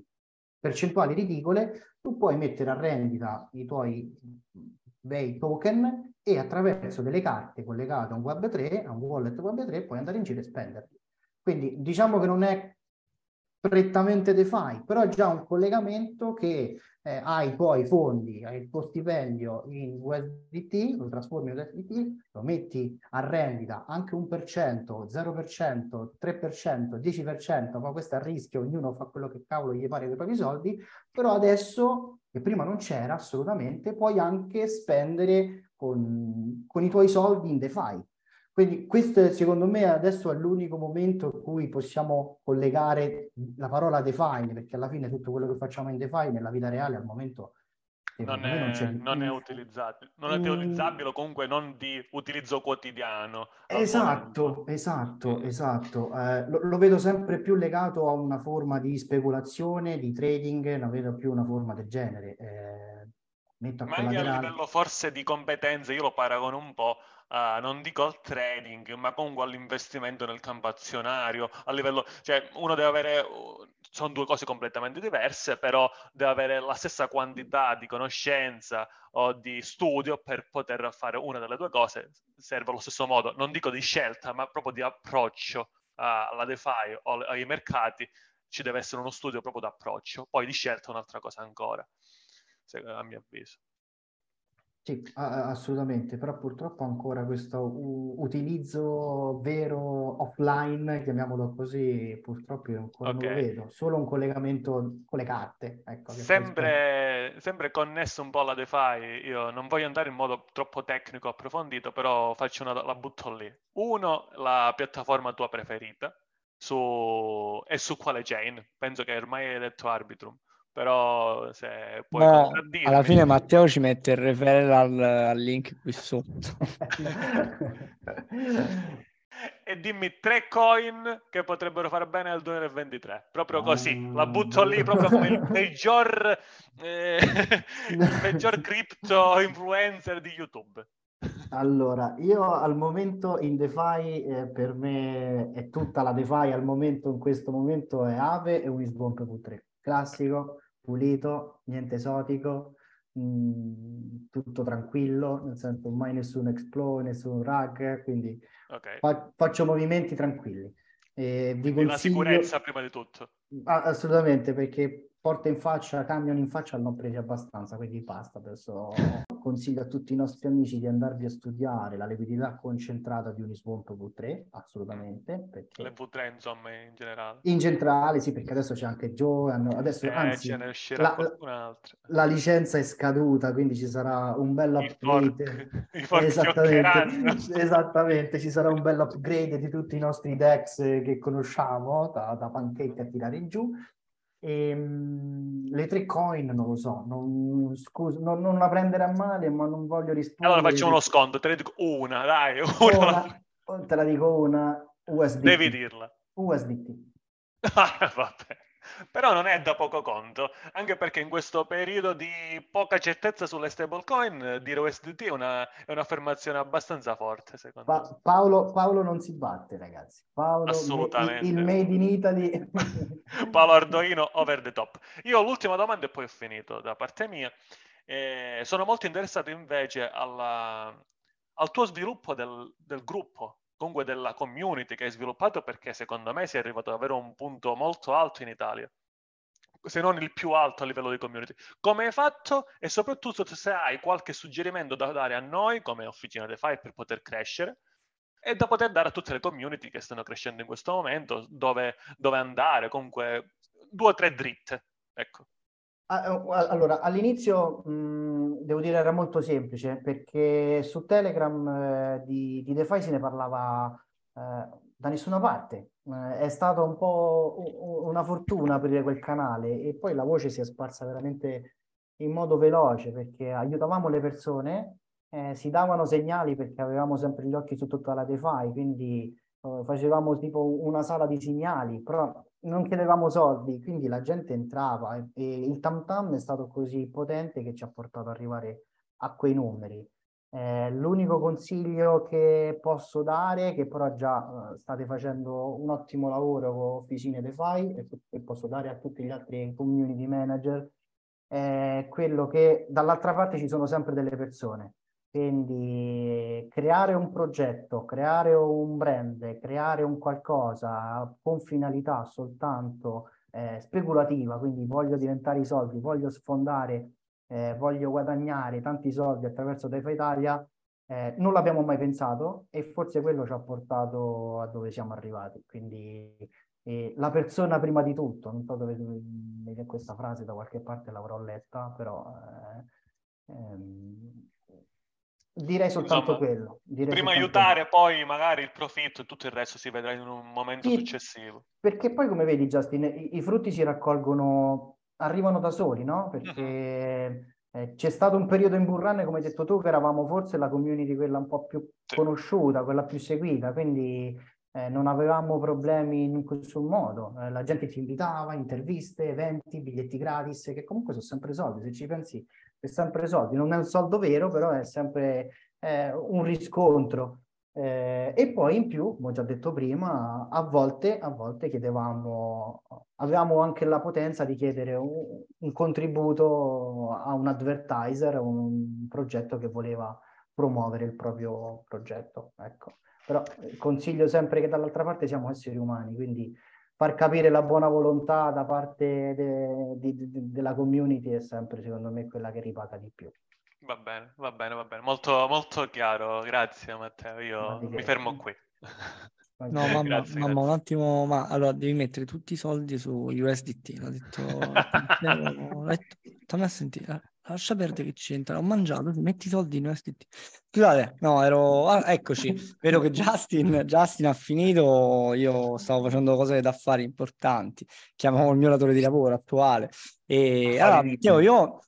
percentuali ridicole, tu puoi mettere a rendita i tuoi bei token e attraverso delle carte collegate a un web tre, a un wallet web tre, puoi andare in giro e spenderli. Quindi diciamo che non è prettamente DeFi, però è già un collegamento che eh, hai i tuoi fondi, hai il tuo stipendio in U S D T, lo trasformi in U S D T, lo metti a rendita anche un per cento, zero per cento, tre per cento, dieci per cento, ma questo è a rischio, ognuno fa quello che cavolo gli pare con i propri soldi, però adesso, che prima non c'era assolutamente, puoi anche spendere con, con i tuoi soldi in DeFi. Quindi questo secondo me adesso è l'unico momento in cui possiamo collegare la parola DeFi, perché alla fine tutto quello che facciamo in DeFi nella vita reale al momento non è, non, c'è... non è utilizzabile, non è utilizzabile o comunque non di utilizzo quotidiano. Esatto, momento. esatto, esatto. Eh, lo, lo vedo sempre più legato a una forma di speculazione, di trading, non vedo più una forma del genere. Eh, metto a Ma anche a livello forse di competenze, io lo paragono un po'. Uh, non dico al trading, ma comunque all'investimento nel campo azionario, a livello, cioè uno deve avere, sono due cose completamente diverse, però deve avere la stessa quantità di conoscenza o di studio per poter fare una delle due cose, serve allo stesso modo, non dico di scelta, ma proprio di approccio uh, alla DeFi o ai mercati, ci deve essere uno studio proprio d'approccio, poi di scelta è un'altra cosa ancora, a mio avviso. Sì, assolutamente, però purtroppo ancora questo utilizzo vero offline, chiamiamolo così, purtroppo io ancora okay. non lo vedo, solo un collegamento con le carte. Ecco, sempre, sempre connesso un po' alla DeFi, io non voglio andare in modo troppo tecnico approfondito, però faccio una, la butto lì. Uno, la piattaforma tua preferita su, e su quale chain? Penso che ormai hai detto Arbitrum. Però se puoi no, contraddirmi... Alla fine Matteo ci mette il referral al, al link qui sotto. E dimmi tre coin che potrebbero fare bene nel duemilaventitré. Proprio così, la butto lì proprio come il peggior, eh, il peggior crypto influencer di YouTube. Allora, io al momento in DeFi, eh, per me è tutta la DeFi al momento, in questo momento è Aave e Uniswap V tre. Classico, pulito, niente esotico, mh, tutto tranquillo, nel senso mai nessun exploit, nessun rag, quindi okay. fa- faccio movimenti tranquilli. Eh, vi consiglio... La sicurezza prima di tutto. Ah, assolutamente, perché porta in faccia, camion in faccia non presi abbastanza, quindi basta. Adesso consiglio a tutti i nostri amici di andarvi a studiare la liquidità concentrata di Uniswap V tre, assolutamente. Perché... Le V tre insomma in generale. In generale sì, perché adesso c'è anche Joe, adesso eh, anzi ce ne uscirà qualcun'altra. La, la licenza è scaduta, quindi ci sarà un bel upgrade. Esattamente, esattamente, ci sarà un bel upgrade di tutti i nostri D E X che conosciamo, da, da Pancake a tirare in giù. E, mh, le tre coin non lo so, non, scusa, non, non la prendere a male, ma non voglio rispondere. Allora facciamo uno sconto, te ne dico una, dai, una. Una, te la dico una, U S D T. Devi dirla. U S D T. Ah, vabbè. Però non è da poco conto, anche perché in questo periodo di poca certezza sulle stablecoin, dire U S D T è, una, è un'affermazione abbastanza forte, secondo pa- me. Paolo, Paolo non si batte, ragazzi. Paolo, assolutamente. Il, il made in Italy. Paolo Ardoino, over the top. Io ho l'ultima domanda e poi ho finito da parte mia. Eh, sono molto interessato invece alla, al tuo sviluppo del, del gruppo. Comunque della community che hai sviluppato, perché secondo me si è arrivato davvero a un punto molto alto in Italia, se non il più alto a livello di community. Come hai fatto e soprattutto se hai qualche suggerimento da dare a noi come Officina DeFi per poter crescere e da poter dare a tutte le community che stanno crescendo in questo momento, dove, dove andare, comunque due o tre dritte, ecco. Allora, all'inizio mh, devo dire era molto semplice, perché su Telegram eh, di, di DeFi se ne parlava eh, da nessuna parte, eh, è stata un po' una fortuna aprire quel canale e poi la voce si è sparsa veramente in modo veloce, perché aiutavamo le persone, eh, si davano segnali perché avevamo sempre gli occhi su tutta la DeFi, quindi eh, facevamo tipo una sala di segnali, però... non chiedevamo soldi, quindi la gente entrava e, e il tam tam è stato così potente che ci ha portato ad arrivare a quei numeri. Eh, l'unico consiglio che posso dare, che però già eh, state facendo un ottimo lavoro con Officina DeFi e, e posso dare a tutti gli altri community manager, è quello che dall'altra parte ci sono sempre delle persone. Quindi creare un progetto, creare un brand, creare un qualcosa con finalità soltanto eh, speculativa, quindi voglio diventare i soldi, voglio sfondare, eh, voglio guadagnare tanti soldi attraverso DeFi Italia, eh, non l'abbiamo mai pensato e forse quello ci ha portato a dove siamo arrivati. Quindi eh, la persona prima di tutto, non so dove questa frase da qualche parte l'avrò letta, però... Eh, ehm, Direi soltanto Insomma, quello. Direi prima soltanto aiutare, quello. Poi magari il profitto e tutto il resto si vedrà in un momento sì, successivo. Perché poi, come vedi, Justin, i, i frutti si raccolgono, arrivano da soli, no? Perché mm-hmm. eh, c'è stato un periodo in bull run, come hai detto tu, che eravamo forse la community quella un po' più sì. conosciuta, quella più seguita, quindi eh, non avevamo problemi in nessun modo. Eh, la gente ci invitava, interviste, eventi, biglietti gratis, che comunque sono sempre soldi, se ci pensi. È sempre soldi, non è un soldo vero, però è sempre eh, un riscontro. Eh, e poi in più, come ho già detto prima, a volte, a volte chiedevamo, avevamo anche la potenza di chiedere un, un contributo a un advertiser, a un progetto che voleva promuovere il proprio progetto. Ecco. Però consiglio sempre che dall'altra parte siamo esseri umani, quindi far capire la buona volontà da parte de, de, de, della community è sempre, secondo me, quella che ripaga di più. Va bene, va bene, va bene. Molto, molto chiaro. Grazie, Matteo. Io mi fermo qui. No, mamma, grazie, mamma grazie. Un attimo. Ma allora devi mettere tutti i soldi su U S D T. L'ha detto. L'ho detto. Dammi a sentire. Lascia perdere che c'entra. Ho mangiato. Metti i soldi in U S D T. Scusate, no, ero. Ah, eccoci. Vedo che Justin, Justin ha finito. Io stavo facendo cose da fare importanti. Chiamavo il mio datore di lavoro attuale. E allora, Matteo, io.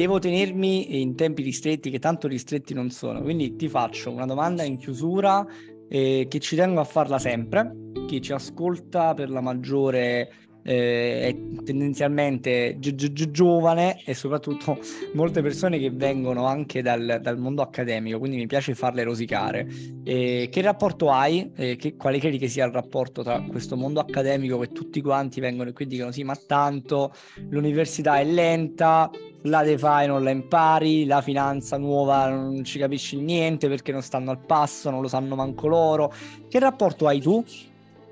Devo tenermi in tempi ristretti, che tanto ristretti non sono, quindi ti faccio una domanda in chiusura eh, che ci tengo a farla sempre. Chi ci ascolta per la maggiore eh, è tendenzialmente gi- gi- giovane e soprattutto molte persone che vengono anche dal, dal mondo accademico, quindi mi piace farle rosicare. Eh, che rapporto hai? Eh, che, quale credi che sia il rapporto tra questo mondo accademico che tutti quanti vengono e qui dicono sì, ma tanto l'università è lenta, la DeFi non la impari, la finanza nuova non ci capisci niente perché non stanno al passo, non lo sanno manco loro. Che rapporto hai tu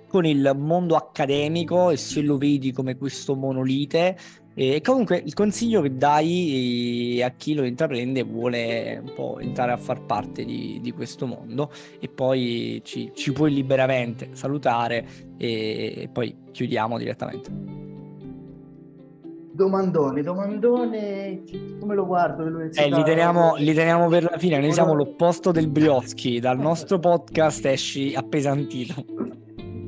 con il mondo accademico e se lo vedi come questo monolite? E comunque il consiglio che dai a chi lo intraprende e vuole un po' entrare a far parte di, di questo mondo, e poi ci, ci puoi liberamente salutare e poi chiudiamo direttamente. Domandone, domandone, come lo guardo? Eh, li, teniamo, li teniamo per la fine, noi siamo l'opposto del Brioschi, dal nostro podcast esci appesantito.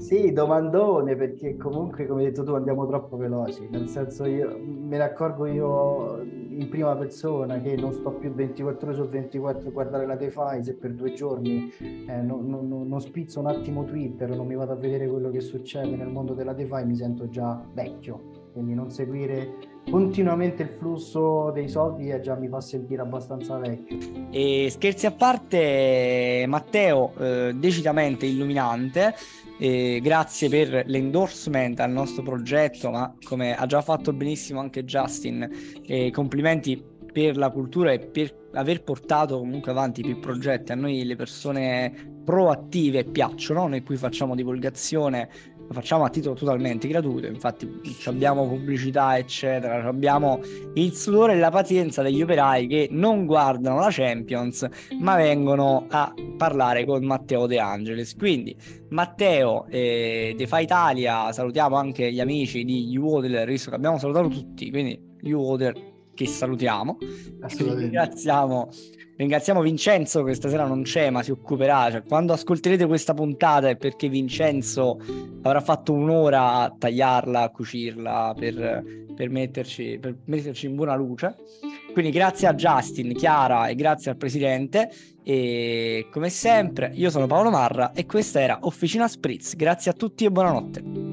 Sì, domandone, perché comunque, come hai detto tu, andiamo troppo veloci, nel senso io me ne accorgo io in prima persona che non sto più ventiquattro ore su ventiquattro a guardare la DeFi, se per due giorni eh, non, non, non spizzo un attimo Twitter, non mi vado a vedere quello che succede nel mondo della DeFi, mi sento già vecchio. Quindi non seguire continuamente il flusso dei soldi eh, già mi fa sentire abbastanza vecchio. E scherzi a parte, Matteo, eh, decisamente illuminante. Eh, grazie per l'endorsement al nostro progetto, ma come ha già fatto benissimo anche Justin, eh, complimenti per la cultura e per aver portato comunque avanti più progetti. A noi le persone proattive piacciono, noi qui facciamo divulgazione, lo facciamo a titolo totalmente gratuito, infatti abbiamo pubblicità eccetera, abbiamo il sudore e la pazienza degli operai che non guardano la Champions ma vengono a parlare con Matteo De Angelis. Quindi Matteo, eh, DeFi Italia, salutiamo anche gli amici di YouHodler, visto che abbiamo salutato tutti, quindi YouHodler che salutiamo, ringraziamo, ringraziamo Vincenzo che stasera non c'è ma si occuperà, cioè, quando ascolterete questa puntata è perché Vincenzo avrà fatto un'ora a tagliarla, a cucirla per, per, metterci, per metterci in buona luce. Quindi grazie a Justin, Chiara e grazie al presidente e come sempre io sono Paolo Marra e questa era Officina Spritz, grazie a tutti e buonanotte.